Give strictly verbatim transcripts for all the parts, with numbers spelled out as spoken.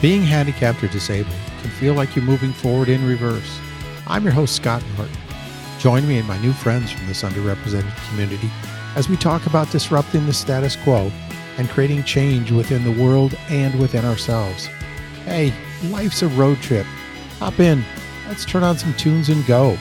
Being handicapped or disabled can feel like you're moving forward in reverse. I'm your host, Scott Martin. Join me and my new friends from this underrepresented community as we talk about disrupting the status quo and creating change within the world and within ourselves. Hey, life's a road trip. Hop in. Let's turn on some tunes and go.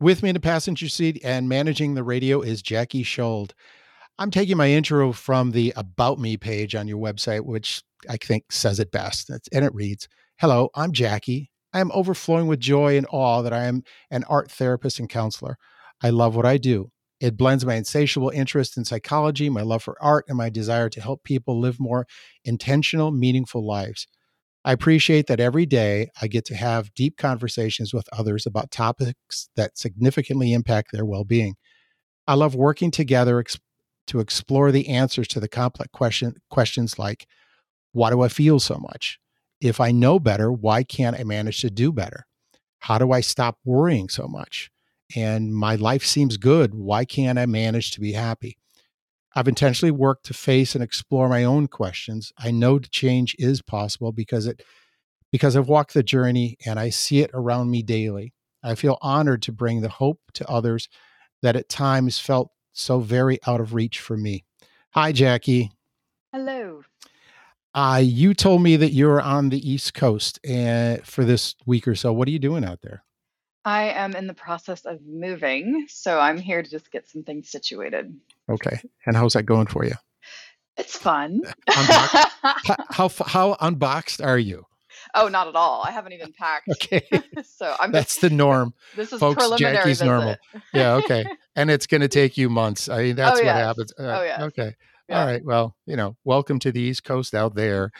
With me in the passenger seat and managing the radio is Jackie Schuld. I'm taking my intro from the About Me page on your website, which I think says it best. And it reads, "Hello, I'm Jackie. I am overflowing with joy and awe that I am an art therapist and counselor. I love what I do. It blends my insatiable interest in psychology, my love for art, and my desire to help people live more intentional, meaningful lives. I appreciate that every day I get to have deep conversations with others about topics that significantly impact their well-being. I love working together ex- to explore the answers to the complex question, questions like, why do I feel so much? If I know better, why can't I manage to do better? How do I stop worrying so much? And my life seems good. Why can't I manage to be happy? I've intentionally worked to face and explore my own questions. I know change is possible because it, because I've walked the journey and I see it around me daily. I feel honored to bring the hope to others that at times felt so very out of reach for me." Hi, Jackie. Hello. Uh, you told me that you're on the East Coast and for this week or so. What are you doing out there? I am in the process of moving, so I'm here to just get some things situated. Okay. And how's that going for you? It's fun. Unboxed. how, how how unboxed are you? Oh, not at all. I haven't even packed. Okay. so I'm That's just, the norm. This is Folks, preliminary Jackie's visit. normal. Yeah, okay. And it's going to take you months. I mean, that's oh, yeah. what happens. Uh, oh, yeah. Okay. Yeah. All right. Well, you know, welcome to the East Coast out there.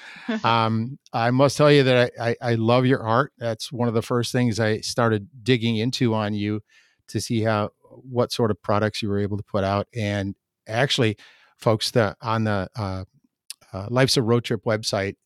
Um, I must tell you that I, I, I love your art. That's one of the first things I started digging into on you to see how what sort of products you were able to put out. And actually, folks, the on the uh, uh, Life's a Road Trip website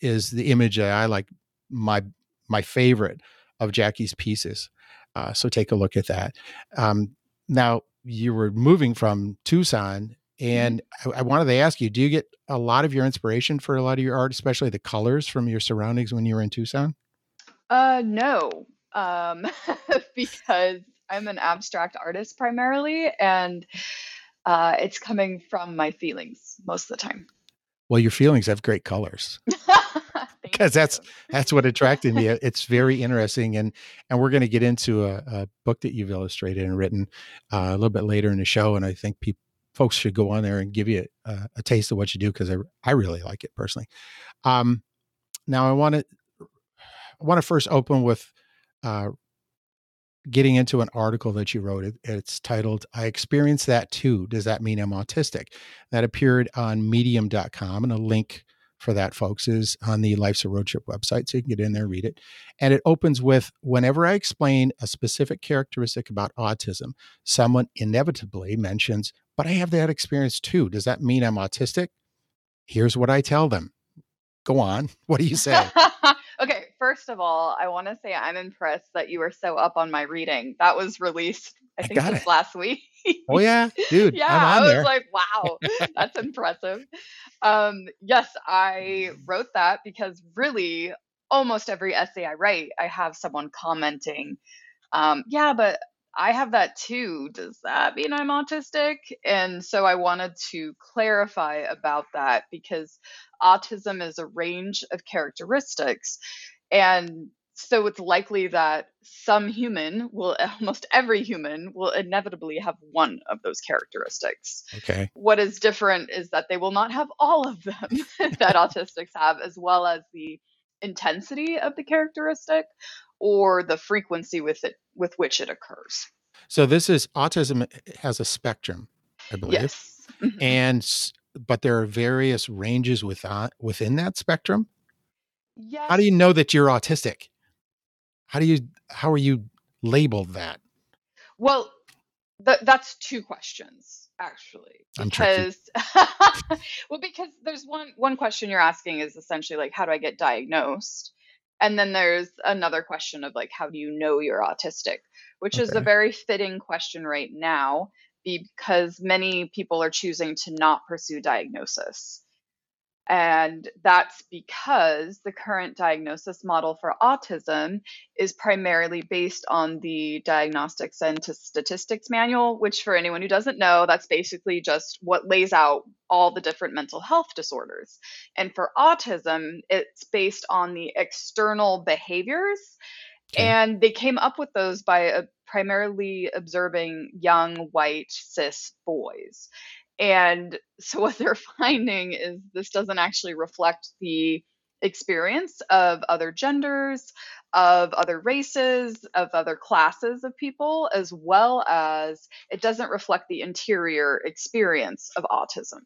is the image that I like, my my favorite of Jackie's pieces. Uh, so take a look at that. Um, now, you were moving from Tucson. And I wanted to ask you, do you get a lot of your inspiration for a lot of your art, especially the colors from your surroundings when you were in Tucson? Uh, no, um, because I'm an abstract artist primarily, and uh, it's coming from my feelings most of the time. Well, your feelings have great colors. Because that's that's what attracted me. It's very interesting, and and we're going to get into a, a book that you've illustrated and written uh, a little bit later in the show, and I think people folks should go on there and give you a, a taste of what you do, because I, I really like it personally. Um, now I want to I want to first open with uh, getting into an article that you wrote. It, it's titled, "I Experience That Too. Does That Mean I'm Autistic?" That appeared on medium dot com, and a link for that, folks, is on the Life's a Road Trip website, so you can get in there and read it. And it opens with, "Whenever I explain a specific characteristic about autism, someone inevitably mentions, but I have that experience too. Does that mean I'm autistic? Here's what I tell them." Go on. What do you say? Okay. First of all, I want to say I'm impressed that you are so up on my reading. That was released, I, I think, just last week. Oh, yeah. Dude. Yeah. I'm on I was there. like, wow, that's impressive. Um, yes, I wrote that because really almost every essay I write, I have someone commenting, um, yeah, but I have that too. Does that mean I'm autistic? And so I wanted to clarify about that, because autism is a range of characteristics. And so it's likely that some human will, almost every human will inevitably have one of those characteristics. Okay. What is different is that they will not have all of them that autistics have, as well as the intensity of the characteristic or the frequency with it, with which it occurs. So this is, autism has a spectrum, I believe. Yes. and, but there are various ranges within, within that spectrum. Yes. How do you know that you're autistic? How do you, how are you labeled that? Well, th- that's two questions. actually, because well, because there's one one question you're asking is essentially like, how do I get diagnosed? And then there's another question of like, how do you know you're autistic? Which okay. is a very fitting question right now, because many people are choosing to not pursue diagnosis. And that's because the current diagnosis model for autism is primarily based on the Diagnostics and Statistics Manual, which for anyone who doesn't know, that's basically just what lays out all the different mental health disorders. And for autism, it's based on the external behaviors. And they came up with those by uh, primarily observing young, white, cis boys. And so what they're finding is this doesn't actually reflect the experience of other genders, of other races, of other classes of people, as well as it doesn't reflect the interior experience of autism.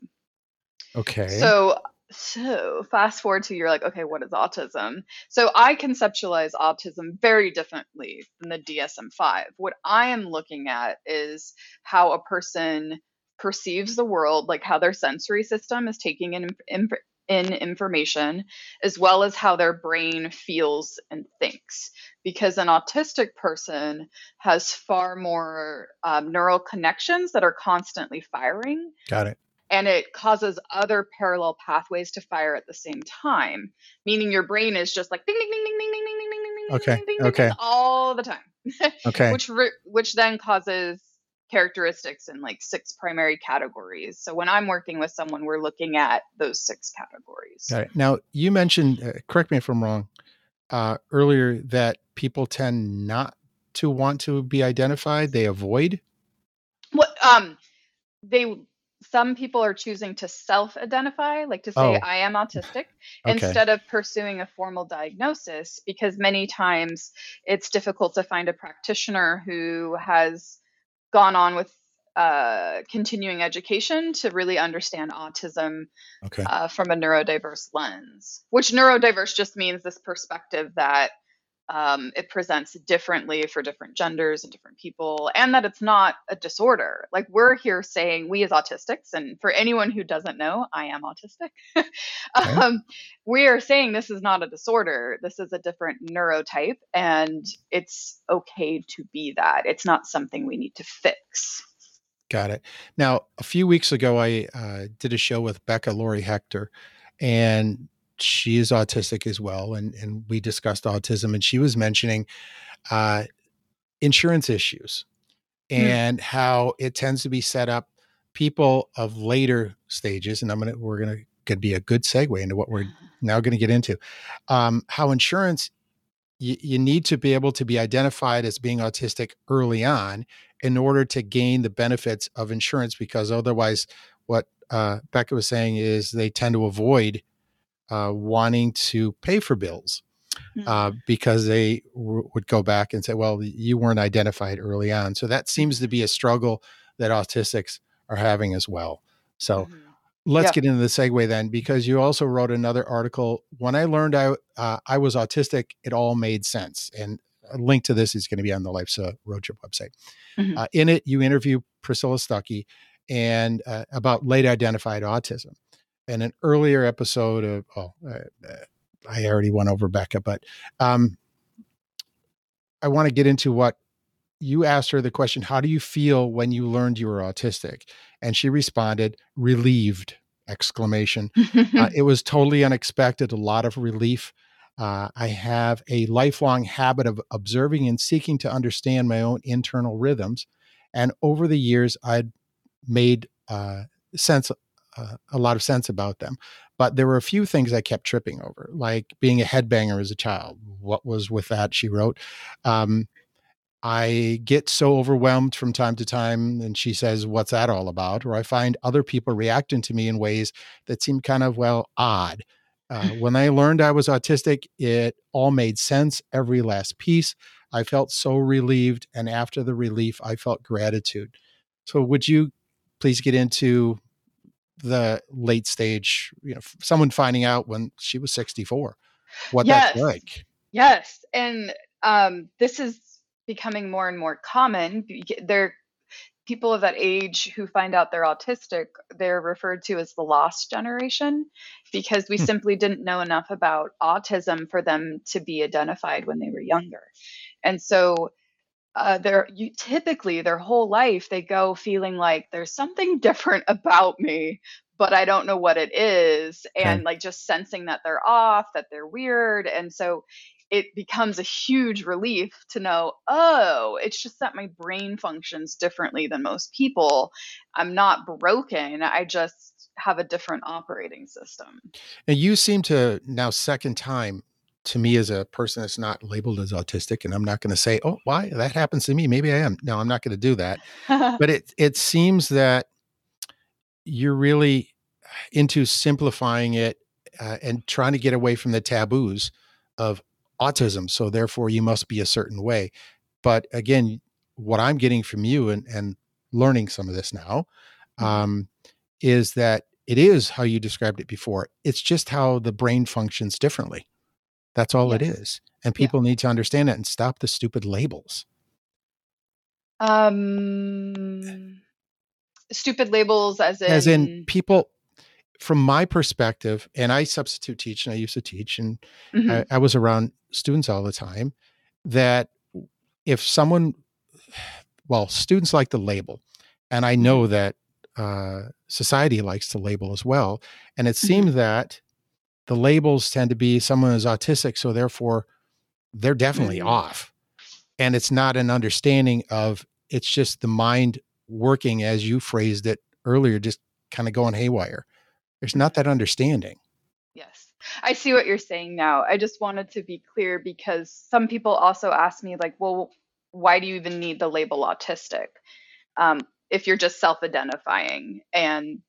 Okay. So so fast forward to you're like, okay, what is autism? So I conceptualize autism very differently than the D S M five. What I am looking at is how a person perceives the world, like how their sensory system is taking in, in, in information, as well as how their brain feels and thinks. Because an autistic person has far more um, neural connections that are constantly firing. Got it. And it causes other parallel pathways to fire at the same time, meaning your brain is just like ding, ding, ding, ding, ding, ding, ding, ding, ding, okay. ding, ding, ding, okay. all the time. okay. Which re- which then causes characteristics in like six primary categories. So when I'm working with someone, we're looking at those six categories. All right. Now you mentioned, uh, correct me if I'm wrong, uh, earlier that people tend not to want to be identified. They avoid. What? Um. They. Some people are choosing to self-identify, like to say, oh. I am autistic, okay. instead of pursuing a formal diagnosis, because many times it's difficult to find a practitioner who has gone on with uh, continuing education to really understand autism okay. uh, from a neurodiverse lens, which neurodiverse just means this perspective that Um, it presents differently for different genders and different people, and that it's not a disorder. Like we're here saying we as autistics, and for anyone who doesn't know, I am autistic. um, okay. We are saying this is not a disorder. This is a different neurotype, and it's okay to be that. It's not something we need to fix. Got it. Now, a few weeks ago, I uh, did a show with Becca Laurie Hector, and she is autistic as well. And, and we discussed autism, and she was mentioning uh, insurance issues and mm. how it tends to be set up people of later stages. And I'm going to, we're going to, could be a good segue into what we're now going to get into, um, how insurance, y- you need to be able to be identified as being autistic early on in order to gain the benefits of insurance, because otherwise what uh, Becca was saying is they tend to avoid Uh, wanting to pay for bills uh, because they w- would go back and say, well, you weren't identified early on. So that seems to be a struggle that autistics are having as well. So mm-hmm. let's yeah. get into the segue then, because you also wrote another article. When I learned I, uh, I was autistic, it all made sense. And a link to this is going to be on the Life's a Road Trip website. Mm-hmm. Uh, in it, you interview Priscilla Stuckey and uh, about late identified autism. In an earlier episode of, oh, uh, I already went over Becca, but um, I want to get into what you asked her the question, how do you feel when you learned you were autistic? And she responded, relieved, exclamation. uh, it was totally unexpected, a lot of relief. Uh, I have a lifelong habit of observing and seeking to understand my own internal rhythms. And over the years, I'd made uh, sense Uh, a lot of sense about them, but there were a few things I kept tripping over, like being a headbanger as a child. What was with that? She wrote, um, I get so overwhelmed from time to time. And she says, what's that all about? Or I find other people reacting to me in ways that seem kind of, well, odd. Uh, when I learned I was autistic, it all made sense. Every last piece. I felt so relieved. And after the relief, I felt gratitude. So would you please get into the late stage, you know, someone finding out when she was sixty-four, what yes. that's like. Yes. And um, this is becoming more and more common. There, people of that age who find out they're autistic, they're referred to as the lost generation because we simply didn't know enough about autism for them to be identified when they were younger. And so uh, they're you, typically their whole life, they go feeling like there's something different about me, but I don't know what it is. And like just sensing that they're off, that they're weird. And so it becomes a huge relief to know, oh, it's just that my brain functions differently than most people. I'm not broken. I just have a different operating system. And you seem to now second time to me as a person that's not labeled as autistic, and I'm not going to say, oh, why that happens to me. Maybe I am. No, I'm not going to do that. But it it seems that you're really into simplifying it uh, and trying to get away from the taboos of autism, so therefore you must be a certain way. But again, what I'm getting from you and, and learning some of this now um, is that it is how you described it before. It's just how the brain functions differently. That's all yes. it is. And people yeah. need to understand that and stop the stupid labels. Um, stupid labels as in? As in people... From my perspective, and I substitute teach and I used to teach, and mm-hmm. I, I was around students all the time, that if someone, well, students like to label, and I know that uh, society likes to label as well. And it seemed mm-hmm. that the labels tend to be someone is autistic, so therefore they're definitely mm-hmm. off. And it's not an understanding of, it's just the mind working, as you phrased it earlier, just kind of going haywire. There's not that understanding. Yes. I see what you're saying now. I just wanted to be clear because some people also ask me like, well, why do you even need the label autistic um, if you're just self-identifying? And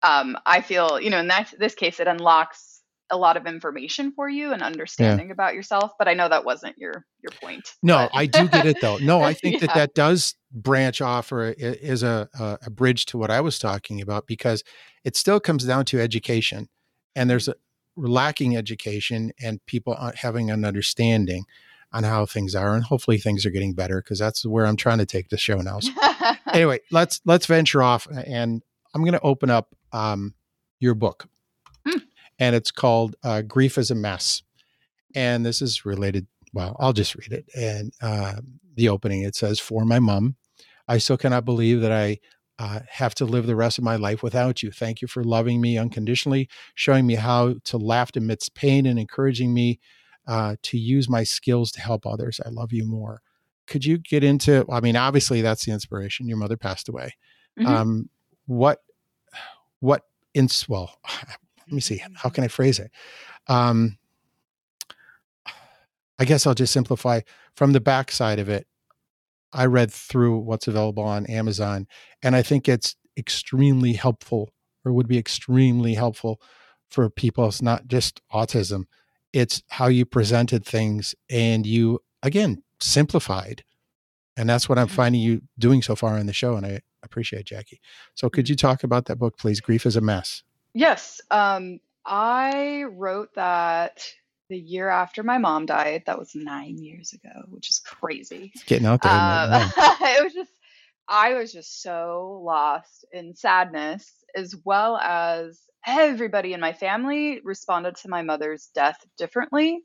um, I feel, you know, in that, this case, it unlocks a lot of information for you and understanding yeah. about yourself. But I know that wasn't your your point. No, I do get it though. No, I think yeah. that that does branch off or is a, a bridge to what I was talking about, because it still comes down to education, and there's a lacking education and people aren't having an understanding on how things are. And hopefully things are getting better, because that's where I'm trying to take the show now. So anyway, let's, let's venture off, and I'm going to open up um, your book. And it's called uh, Grief is a Mess. And this is related, well, I'll just read it. And uh, the opening, it says, "For my mom, I still cannot believe that I uh, have to live the rest of my life without you. Thank you for loving me unconditionally, showing me how to laugh amidst pain, and encouraging me uh, to use my skills to help others. I love you more." Could you get into, I mean, obviously that's the inspiration. Your mother passed away. Mm-hmm. Um, what, what, in, well, let me see. How can I phrase it? Um, I guess I'll just simplify from the backside of it. I read through what's available on Amazon, and I think it's extremely helpful, or would be extremely helpful for people. It's not just autism. It's how you presented things, and you, again, simplified. And that's what I'm finding you doing so far in the show. And I appreciate it, Jackie. So could you talk about that book, please? Grief is a Mess. Yes. Um, I wrote that the year after my mom died. That was nine years ago, which is crazy. It's getting out there. Um, it was just, I was just so lost in sadness, as well as everybody in my family responded to my mother's death differently.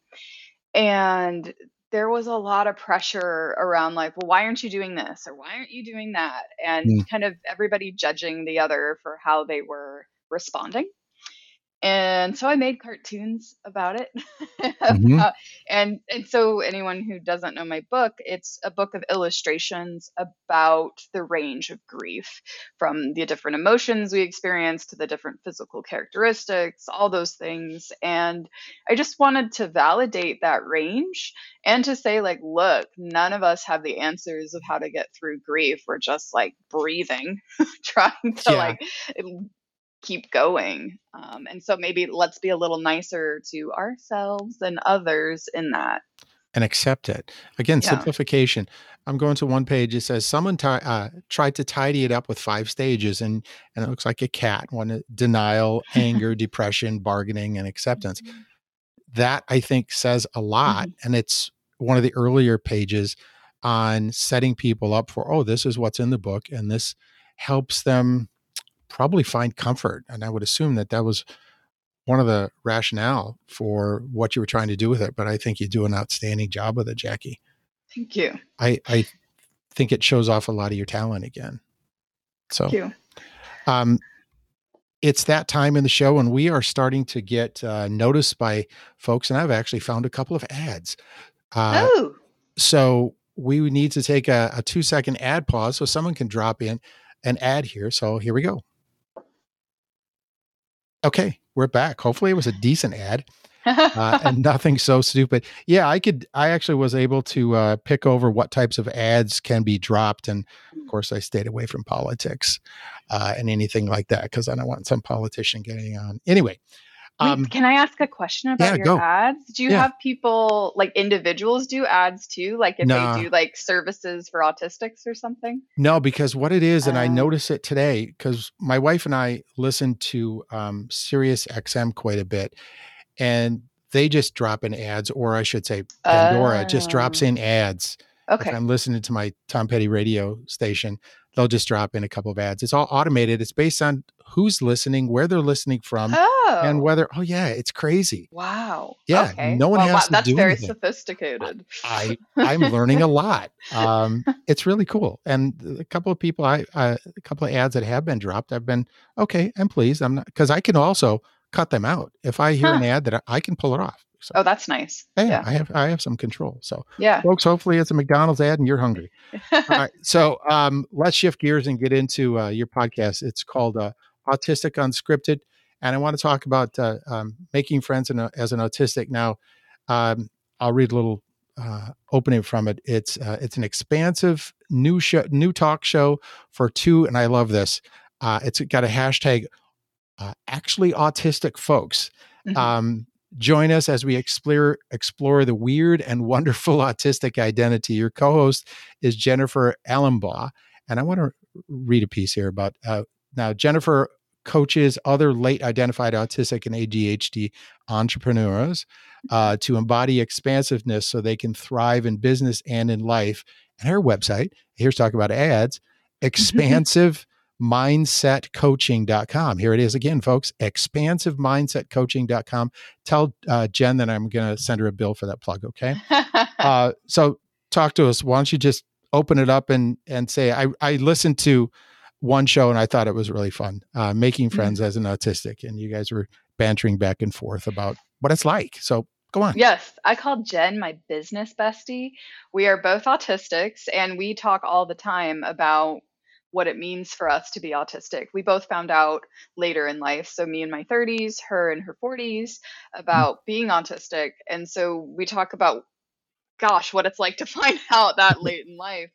And there was a lot of pressure around like, well, why aren't you doing this? Or why aren't you doing that? And mm. kind of everybody judging the other for how they were responding. And so I made cartoons about it. Mm-hmm. uh, and and so anyone who doesn't know my book, it's a book of illustrations about the range of grief, from the different emotions we experience to the different physical characteristics, all those things. And I just wanted to validate that range and to say like, look, none of us have the answers of how to get through grief. We're just like breathing, trying to yeah. like... It, keep going. Um, and so maybe let's be a little nicer to ourselves and others in that. And accept it. Again, yeah. simplification. I'm going to one page. It says someone t- uh, tried to tidy it up with five stages, and, and it looks like a cat. One, denial, anger, depression, bargaining, and acceptance. Mm-hmm. That I think says a lot. Mm-hmm. And it's one of the earlier pages on setting people up for, oh, this is what's in the book, and this helps them probably find comfort. And I would assume that that was one of the rationale for what you were trying to do with it. But I think you do an outstanding job with it, Jackie. Thank you. I, I think it shows off a lot of your talent again. So, thank you. Um, it's that time in the show, and we are starting to get uh, noticed by folks. And I've actually found a couple of ads. Uh, oh. So we need to take a, a two second ad pause so someone can drop in an ad here. So here we go. Okay. We're back. Hopefully it was a decent ad uh, and nothing so stupid. Yeah, I could, I actually was able to uh, pick over what types of ads can be dropped. And of course I stayed away from politics uh, and anything like that, because I don't want some politician getting on. Anyway. Um, Wait, can I ask a question about yeah, your go. ads? Do you yeah. have people, like individuals, do ads too? Like if nah. they do like services for autistics or something? No, because what it is, and uh, I notice it today, because my wife and I listen to um, Sirius X M quite a bit, and they just drop in ads, or I should say Pandora uh, just drops in ads. Okay. If I'm listening to my Tom Petty radio station, they'll just drop in a couple of ads. It's all automated. It's based on who's listening, where they're listening from, oh. and whether, oh yeah, it's crazy. Wow. Yeah. Okay. No one well, has wow, to that's do very anything. Sophisticated. I, I'm learning a lot. Um, it's really cool. And a couple of people, I, uh, a couple of ads that have been dropped, I've been, okay, I'm pleased. I'm not, cause I can also cut them out. If I hear huh. an ad that I, I can pull it off. So, oh, that's nice. Yeah, yeah, I have I have some control. So, yeah, folks, hopefully it's a McDonald's ad and you're hungry. All right, so um, let's shift gears and get into uh, your podcast. It's called uh, Autistic Unscripted, and I want to talk about uh, um, making friends in a, as an autistic. Now, um, I'll read a little uh, opening from it. It's uh, it's an expansive new show, new talk show for two, and I love this. Uh, it's got a hashtag, uh, actually autistic folks. Mm-hmm. Um, Join us as we explore explore the weird and wonderful autistic identity. Your co-host is Jennifer Allenbaugh. And I want to read a piece here about, uh, now Jennifer coaches other late identified autistic and A D H D entrepreneurs uh, to embody expansiveness so they can thrive in business and in life. And her website, here's talk about ads, expansive mindset coaching dot com. Here it is again, folks, expansive mindset coaching dot com. Tell uh, Jen that I'm going to send her a bill for that plug. Okay. uh, so talk to us. Why don't you just open it up and, and say, I, I listened to one show and I thought it was really fun, uh, making friends mm-hmm. as an autistic, and you guys were bantering back and forth about what it's like. So go on. Yes. I called Jen my business bestie. We are both autistics and we talk all the time about what it means for us to be autistic. We both found out later in life, so me in my thirties, her in her forties, about mm-hmm. being autistic. And so we talk about, gosh, what it's like to find out that late in life.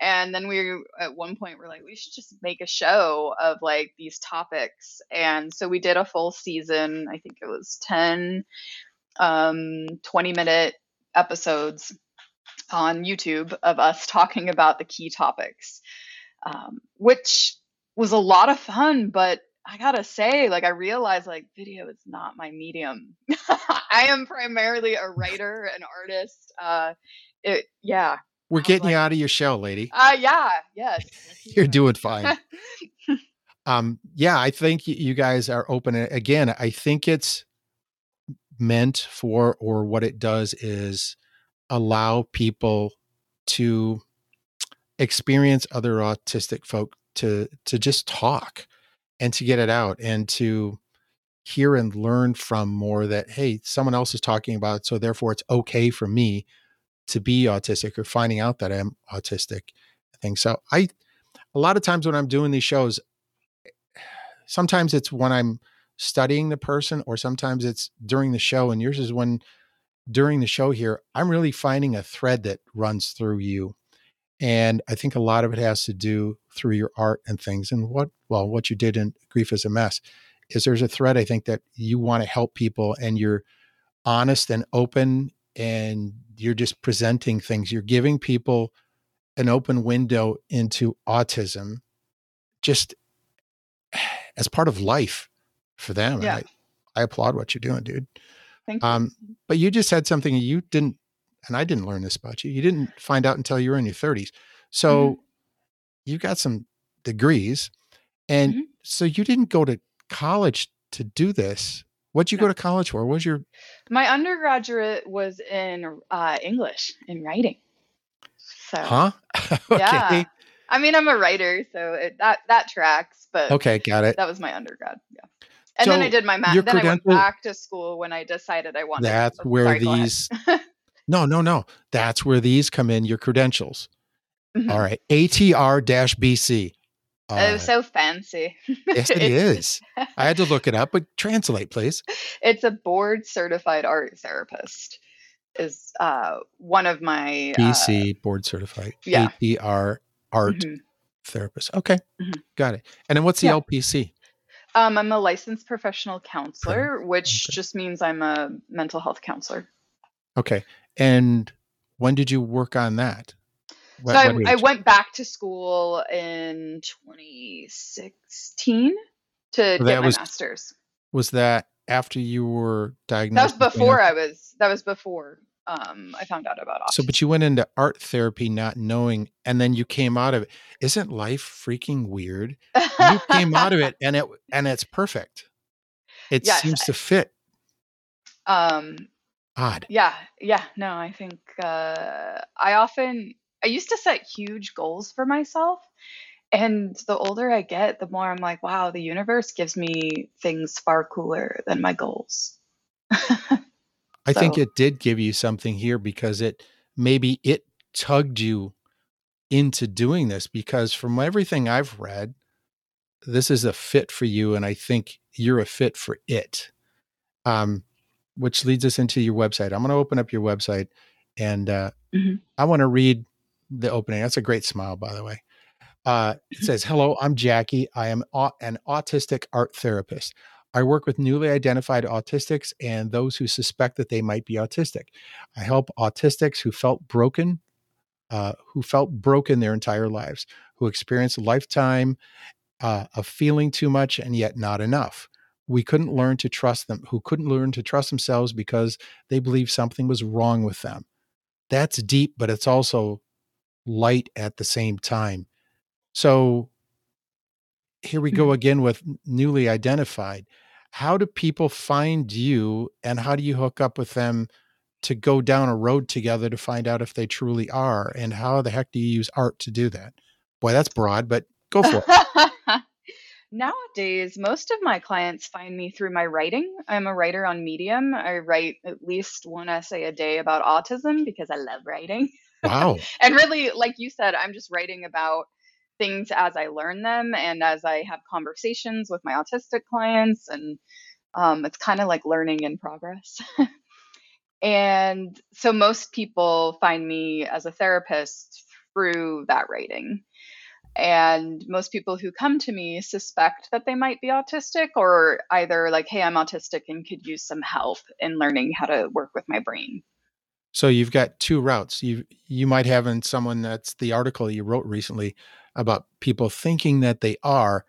And then we, at one point, we're like, we should just make a show of like these topics. And so we did a full season. I think it was ten, um, twenty minute episodes on YouTube of us talking about the key topics. Um, which was a lot of fun, but I gotta say, like, I realized like video is not my medium. I am primarily a writer, an artist. Uh, it, yeah. We're getting like, you out of your shell, lady. Uh, yeah. Yes. You're doing fine. um, yeah, I think you guys are open. Again, I think it's meant for, or what it does is allow people to experience other autistic folk, to to just talk and to get it out and to hear and learn from more that, hey, someone else is talking about it, so therefore it's okay for me to be autistic, or finding out that I'm autistic. I think so. I, a lot of times when I'm doing these shows, sometimes it's when I'm studying the person, or sometimes it's during the show, and yours is when during the show here, I'm really finding a thread that runs through you. And I think a lot of it has to do through your art and things. And what, well, what you did in Grief is a Mess is there's a thread, I think, that you want to help people, and you're honest and open, and you're just presenting things. You're giving people an open window into autism just as part of life for them. Yeah. I, I applaud what you're doing, dude. Thank you. Um, but you just said something you didn't and I didn't learn this about you. You didn't find out until you were in your thirties. So mm-hmm. you've got some degrees. And mm-hmm. so you didn't go to college to do this. What'd you no. go to college for? What was your... My undergraduate was in uh, English, in writing. So, huh? Okay. Yeah. I mean, I'm a writer, so it, that, that tracks, but... Okay, got it. That was my undergrad, yeah. And so then I did my math. Then I went back to school when I decided I wanted. That's to, where sorry, these. no, no, no. That's where these come in. Your credentials. Mm-hmm. All right. A T R B C. Oh, uh, so fancy. Yes, it is. I had to look it up, but translate, please. It's a board certified art therapist. Is uh, one of my B C uh, board certified. Yeah. A T R art mm-hmm. therapist. Okay, mm-hmm. got it. And then what's the yeah. L P C? Um, I'm a licensed professional counselor, okay. which okay. just means I'm a mental health counselor. Okay. And when did you work on that? What, so I, I went back to school in twenty sixteen to so get my was, master's. Was that after you were diagnosed? That was before I was, that was before um, I found out about autism. So, but you went into art therapy not knowing, and then you came out of it. Isn't life freaking weird? You came out of it, and it and it's perfect. It yes. seems to fit. Um, odd. Yeah, yeah. No, I think uh, I often I used to set huge goals for myself, and the older I get, the more I'm like, wow, the universe gives me things far cooler than my goals. I so. think it did give you something here, because it maybe it tugged you into doing this, because from everything I've read, this is a fit for you. And I think you're a fit for it, um, which leads us into your website. I'm going to open up your website, and uh, mm-hmm. I want to read the opening. That's a great smile, by the way. Uh, it says, hello, I'm Jackie. I am au- an autistic art therapist. I work with newly identified autistics and those who suspect that they might be autistic. I help autistics who felt broken, uh, who felt broken their entire lives, who experienced a lifetime uh, of feeling too much and yet not enough. We couldn't learn to trust them, who couldn't learn to trust themselves because they believed something was wrong with them. That's deep, but it's also light at the same time. So here we go again with newly identified. How do people find you, and how do you hook up with them to go down a road together to find out if they truly are? And how the heck do you use art to do that? Boy, that's broad, but go for it. Nowadays, most of my clients find me through my writing. I'm a writer on Medium. I write at least one essay a day about autism because I love writing. Wow. And really, like you said, I'm just writing about things as I learn them and as I have conversations with my autistic clients. And um, it's kind of like learning in progress. And so most people find me as a therapist through that writing. And most people who come to me suspect that they might be autistic, or either like, hey, I'm autistic and could use some help in learning how to work with my brain. So you've got two routes. You you might have in someone, that's the article you wrote recently about people thinking that they are.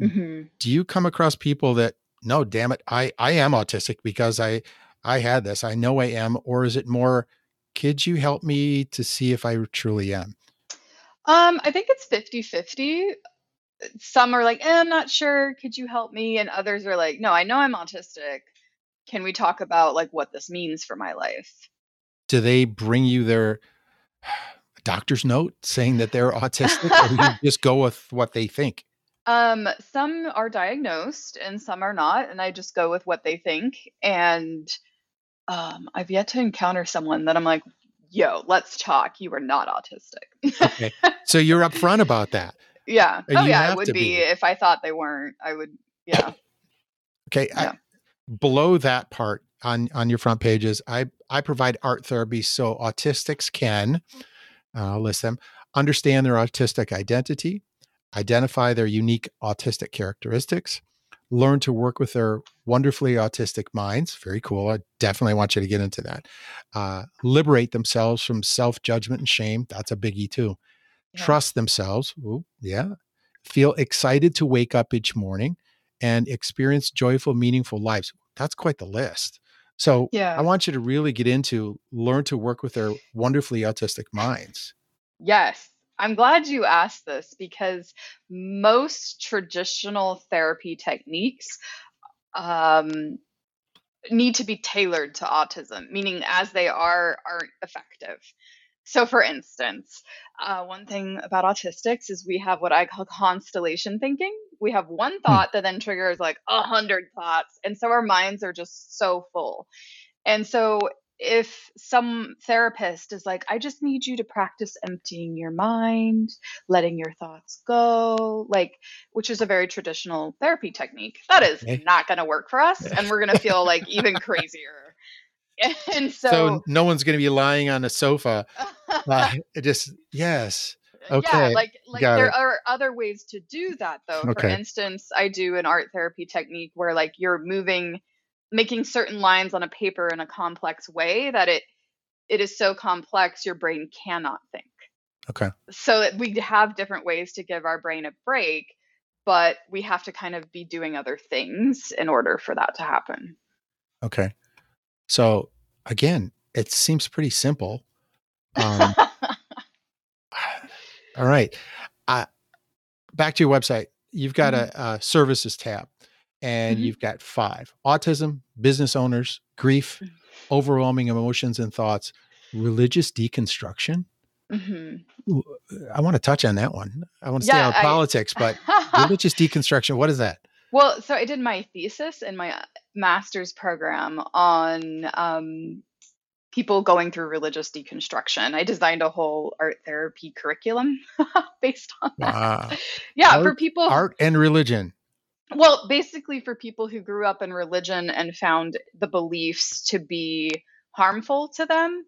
Mm-hmm. Do you come across people that, no, damn it, I, I am autistic because I, I had this, I know I am? Or is it more, could you help me to see if I truly am? Um, I think it's fifty-fifty. Some are like, eh, I'm not sure, could you help me? And others are like, no, I know I'm autistic. Can we talk about like what this means for my life? Do they bring you their doctor's note saying that they're autistic, or you just go with what they think? Um, some are diagnosed and some are not, and I just go with what they think. And um, I've yet to encounter someone that I'm like, yo, let's talk, you are not autistic. Okay. So you're upfront about that. Yeah. And oh yeah, it would be, be if I thought they weren't, I would. Yeah. Okay. Yeah. I, below that part on, on your front pages, I, I provide art therapy so autistics can, uh, I'll list them, understand their autistic identity, identify their unique autistic characteristics, learn to work with their wonderfully autistic minds. Very cool. I definitely want you to get into that. Uh, liberate themselves from self-judgment and shame. That's a biggie too. Yeah. Trust themselves. Ooh, yeah. Feel excited to wake up each morning and experience joyful, meaningful lives. That's quite the list. So yeah. I want you to really get into, learn to work with their wonderfully autistic minds. Yes. I'm glad you asked this, because most traditional therapy techniques um, need to be tailored to autism, meaning as they are, aren't effective. So for instance, uh, one thing about autistics is we have what I call constellation thinking. We have one thought that then triggers like a hundred thoughts. And so our minds are just so full. And so if some therapist is like, I just need you to practice emptying your mind, letting your thoughts go, like, which is a very traditional therapy technique, that is okay. not going to work for us. And we're going to feel like even crazier. And so, so no one's going to be lying on a sofa. uh, it just, yes. Okay. Yeah, like, like there it. are other ways to do that though. Okay. For instance, I do an art therapy technique where like you're moving, making certain lines on a paper in a complex way that it, it is so complex, your brain cannot think. Okay. So we have different ways to give our brain a break, but we have to kind of be doing other things in order for that to happen. Okay. So again, it seems pretty simple. Um, all right. Uh, back to your website. You've got mm-hmm. a, a services tab and mm-hmm. you've got five: autism, business owners, grief, overwhelming emotions and thoughts, religious deconstruction. Mm-hmm. I want to touch on that one. I want to stay yeah, on I... politics, but religious deconstruction, what is that? Well, so I did my thesis in my master's program on um, people going through religious deconstruction. I designed a whole art therapy curriculum based on that. Wow. Yeah, art, for people. Art and religion. Well, basically for people who grew up in religion and found the beliefs to be harmful to them.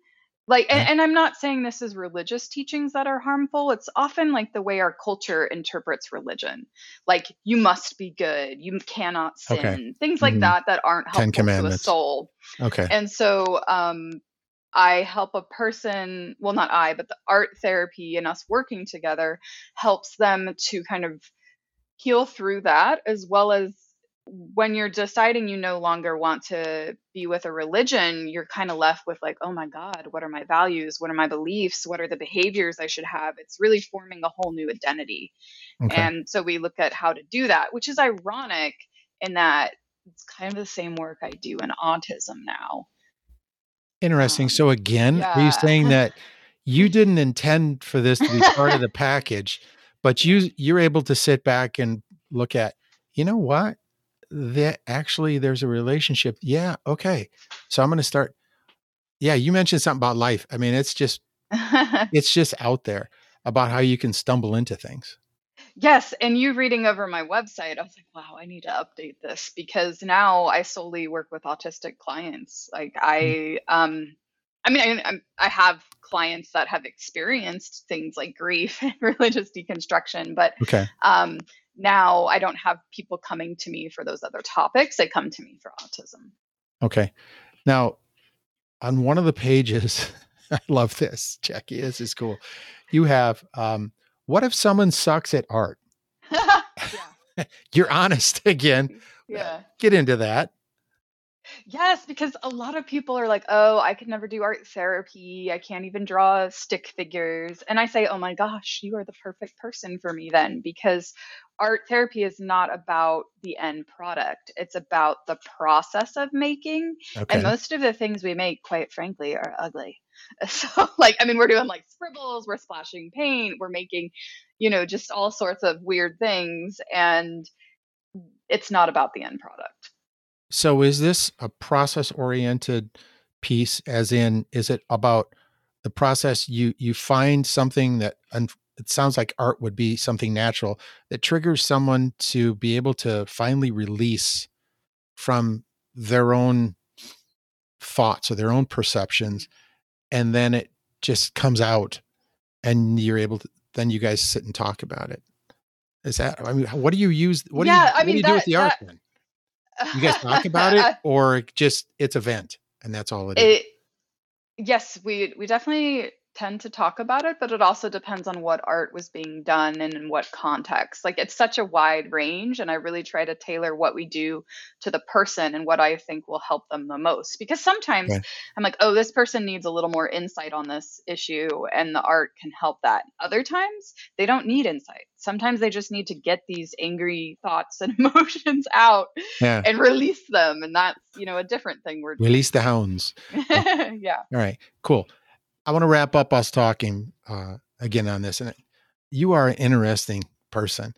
Like, and, and I'm not saying this is religious teachings that are harmful. It's often like the way our culture interprets religion. Like, you must be good. You cannot sin. Okay. Things like mm-hmm. that that aren't helpful to the soul. Okay. And so um, I help a person, well, not I, but the art therapy and us working together helps them to kind of heal through that, as well as when you're deciding you no longer want to be with a religion, you're kind of left with like, oh my God, what are my values? What are my beliefs? What are the behaviors I should have? It's really forming a whole new identity. Okay. And so we look at how to do that, which is ironic in that it's kind of the same work I do in autism now. Interesting. Um, so again, yeah. Are you saying that you didn't intend for this to be part of the package, but you, you're able to sit back and look at, you know what? That actually there's a relationship. Yeah. Okay. So I'm going to start. Yeah. You mentioned something about life. I mean, it's just, it's just out there about how you can stumble into things. Yes. And you reading over my website, I was like, wow, I need to update this, because now I solely work with autistic clients. Like I, um, I mean, I, I have clients that have experienced things like grief and religious deconstruction, but, okay. um, now I don't have people coming to me for those other topics. They come to me for autism. Okay. Now, on one of the pages, I love this, Jackie, this is cool. You have, um, what if someone sucks at art? You're honest again. Yeah. Get into that. Yes, because a lot of people are like, oh, I could never do art therapy. I can't even draw stick figures. And I say, oh my gosh, you are the perfect person for me then, because art therapy is not about the end product. It's about the process of making. Okay. And most of the things we make, quite frankly, are ugly. So like, I mean, we're doing like scribbles, we're splashing paint, we're making, you know, just all sorts of weird things. And it's not about the end product. So is this a process-oriented piece, as in, is it about the process? You you find something that, and it sounds like art would be something natural, that triggers someone to be able to finally release from their own thoughts or their own perceptions, and then it just comes out, and you're able to, then you guys sit and talk about it. Is that, I mean, what do you use, what do yeah, you, I mean, what do, you that, do with the art that, then? You guys talk about it, or just it's a vent and that's all it, it is? Yes, we we definitely tend to talk about it, but it also depends on what art was being done and in what context. Like, it's such a wide range, and I really try to tailor what we do to the person and what I think will help them the most. Because sometimes right. I'm like, oh, this person needs a little more insight on this issue, and the art can help that. Other times they don't need insight. Sometimes they just need to get these angry thoughts and emotions out yeah. and release them. And that's, you know, a different thing. We're doing. Release the hounds. Oh. Yeah. All right, cool. I want to wrap up us talking uh, again on this. And you are an interesting person.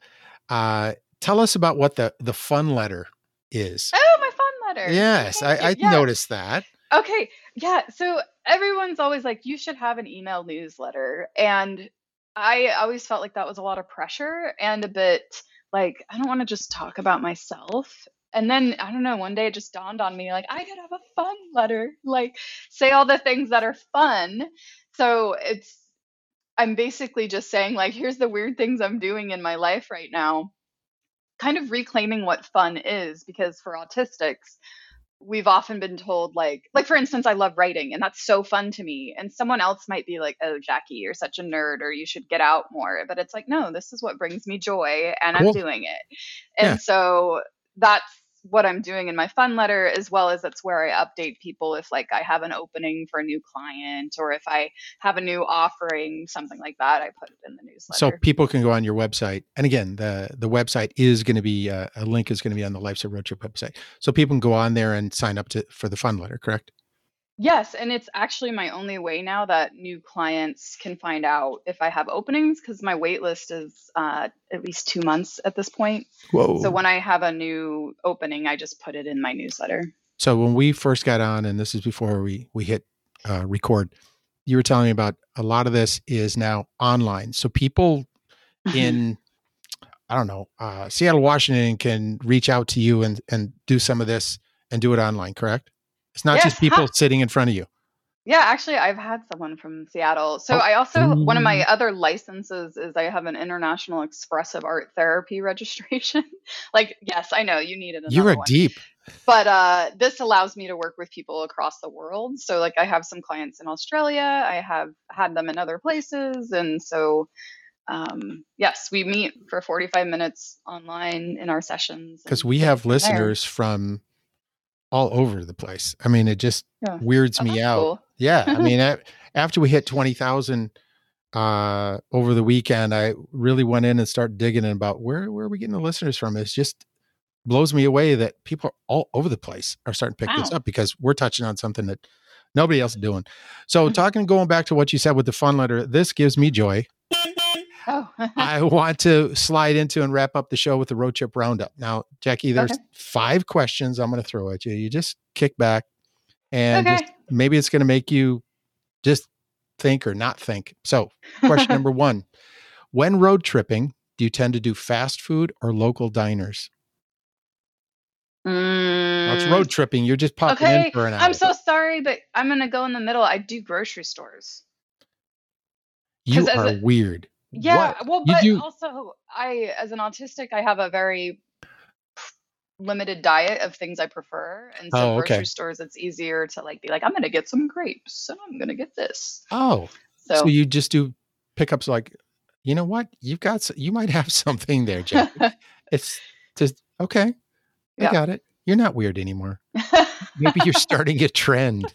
Uh, tell us about what the, the fun letter is. Oh, my fun letter. Yes. Okay. I, I yeah. noticed that. Okay. Yeah. So everyone's always like, you should have an email newsletter. And I always felt like that was a lot of pressure and a bit like, I don't want to just talk about myself. And then, I don't know, one day it just dawned on me, like, I could have a fun letter, like say all the things that are fun. So it's, I'm basically just saying, like, here's the weird things I'm doing in my life right now, kind of reclaiming what fun is, because for autistics, we've often been told, like, like, for instance, I love writing and that's so fun to me. And someone else might be like, oh, Jackie, you're such a nerd, or you should get out more. But it's like, no, this is what brings me joy and cool. I'm doing it. And yeah. so that's what I'm doing in my fun letter, as well as that's where I update people if, like, I have an opening for a new client, or if I have a new offering, something like that, I put it in the newsletter. So people can go on your website. And again, the, the website is going to be, uh, a link is going to be on the Life's a Road Trip website. So people can go on there and sign up to for the fun letter, correct? Yes. And it's actually my only way now that new clients can find out if I have openings, because my wait list is uh, at least two months at this point. Whoa. So when I have a new opening, I just put it in my newsletter. So when we first got on, and this is before we, we hit uh, record, you were telling me about a lot of this is now online. So people in, I don't know, uh, Seattle, Washington can reach out to you and, and do some of this and do it online, correct? It's not yes, just people ha- sitting in front of you. Yeah, actually, I've had someone from Seattle. So oh. I also, one of my other licenses is I have an international expressive art therapy registration. Like, yes, I know you needed another You're one. deep. But uh, this allows me to work with people across the world. So, like, I have some clients in Australia. I have had them in other places. And so, um, yes, we meet for forty-five minutes online in our sessions. Because we have listeners there. From... all over the place. I mean, it just yeah. weirds oh, me out. Cool. Yeah. I mean, I, after we hit twenty thousand uh, over the weekend, I really went in and started digging in about where, where are we getting the listeners from? It just blows me away that people all over the place are starting to pick wow. this up, because we're touching on something that nobody else is doing. So talking, going back to what you said with the fun letter, this gives me joy. Oh. I want to slide into and wrap up the show with the road trip roundup. Now, Jackie, there's okay. five questions I'm going to throw at you. You just kick back and okay. just, maybe it's going to make you just think or not think. So question number one, when road tripping, do you tend to do fast food or local diners? Mm. Well, it's road tripping. You're just popping okay. in for an hour. I'm so sorry, but I'm going to go in the middle. I do grocery stores. You are a, weird. Yeah, what? Well, but do- also I, as an autistic, I have a very limited diet of things I prefer. And so oh, okay. grocery stores, it's easier to, like, be like, I'm going to get some grapes and I'm going to get this. Oh, so, so you just do pickups like, you know what? You've got, you might have something there, Jack. It's just, okay, I yeah. got it. You're not weird anymore. Maybe you're starting a trend.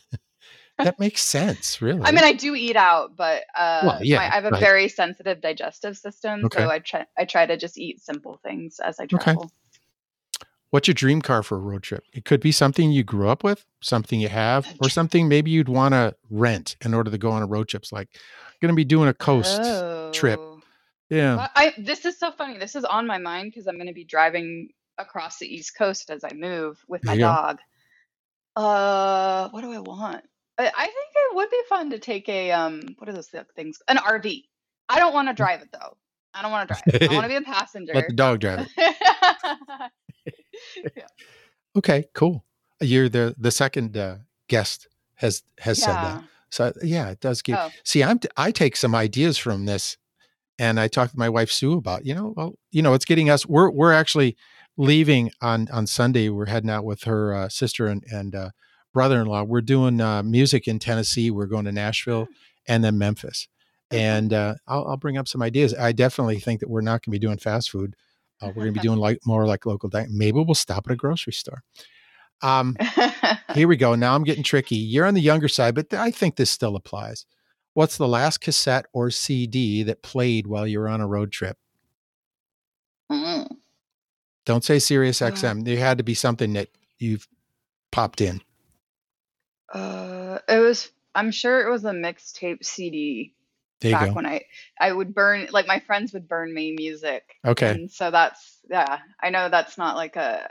That makes sense, really. I mean, I do eat out, but uh, well, yeah, my, I have a right. very sensitive digestive system, okay. so I try I try to just eat simple things as I travel. Okay. What's your dream car for a road trip? It could be something you grew up with, something you have, or something maybe you'd want to rent in order to go on a road trip. It's like, you're going to be doing a coast oh. trip. Yeah. Well, I, this is so funny. This is on my mind because I'm going to be driving across the East Coast as I move with there my dog. Go. Uh, what do I want? I think it would be fun to take a, um, what are those things? An R V. I don't want to drive it though. I don't want to drive it. I want to be a passenger. Let the dog drive it. yeah. Okay, cool. You're the, the second uh, guest has, has yeah. said that. So yeah, it does give, oh. see, I'm, t- I take some ideas from this and I talked to my wife, Sue, about, you know, well, you know, it's getting us, we're, we're actually leaving on, on Sunday. We're heading out with her uh, sister and, and, uh, brother-in-law. We're doing uh, music in Tennessee. We're going to Nashville and then Memphis. And uh, I'll, I'll bring up some ideas. I definitely think that we're not going to be doing fast food. Uh, we're going to be doing like more like local diet. Maybe we'll stop at a grocery store. Um, here we go. Now I'm getting tricky. You're on the younger side, but th- I think this still applies. What's the last cassette or C D that played while you were on a road trip? Mm-hmm. Don't say Sirius X M. Oh. There had to be something that you've popped in. Uh, it was, I'm sure it was a mixtape C D. There you back go. When I, I would burn, like my friends would burn me music. Okay. And so that's, yeah, I know that's not like a,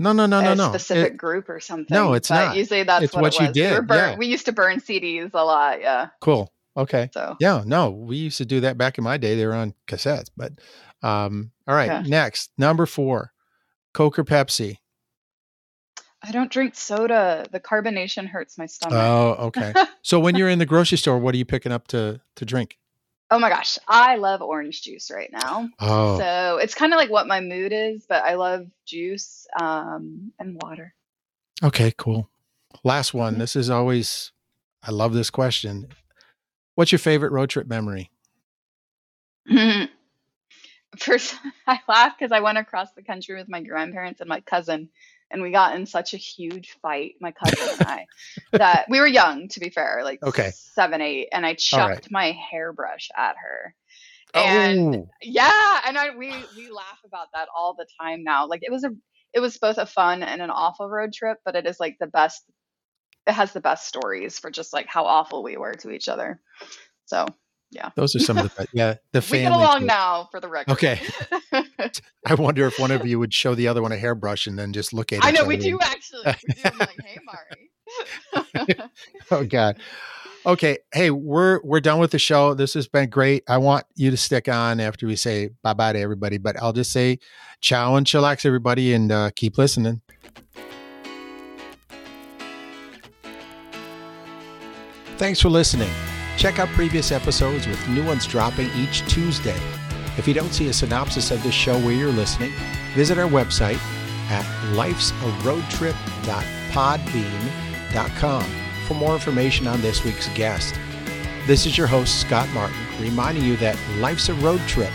no, no, no, no, no. specific it, group or something. No, it's but not. Usually that's it's what, what it you was. Did. We, burn, yeah. we used to burn C Ds a lot. Yeah. Cool. Okay. So yeah, no, we used to do that back in my day. They were on cassettes, but, um, all right. Yeah. Next, number four, Coke or Pepsi. I don't drink soda. The carbonation hurts my stomach. Oh, okay. So when you're in the grocery store, what are you picking up to, to drink? Oh my gosh. I love orange juice right now. Oh. So it's kind of like what my mood is, but I love juice um, and water. Okay, cool. Last one. Mm-hmm. This is always, I love this question. What's your favorite road trip memory? First, I laugh because I went across the country with my grandparents and my cousin. And we got in such a huge fight, my cousin and I, that we were young, to be fair, like okay. seven, eight. And I chucked right. my hairbrush at her. And oh. yeah, and I, we, we laugh about that all the time now. Like it was a, it was both a fun and an awful road trip, but it is like the best, it has the best stories for just like how awful we were to each other. So yeah. Those are some of the, yeah, the family. We get along group. Now for the record. Okay. I wonder if one of you would show the other one a hairbrush and then just look at it. I know we do actually. We do. I'm like, hey, Mari. Oh God. Okay. Hey, we're, we're done with the show. This has been great. I want you to stick on after we say bye-bye to everybody, but I'll just say ciao and chillax everybody and uh, keep listening. Thanks for listening. Check out previous episodes with new ones dropping each Tuesday. If you don't see a synopsis of this show where you're listening, visit our website at lifesaroadtrip dot podbean dot com for more information on this week's guest. This is your host, Scott Martin, reminding you that life's a road trip.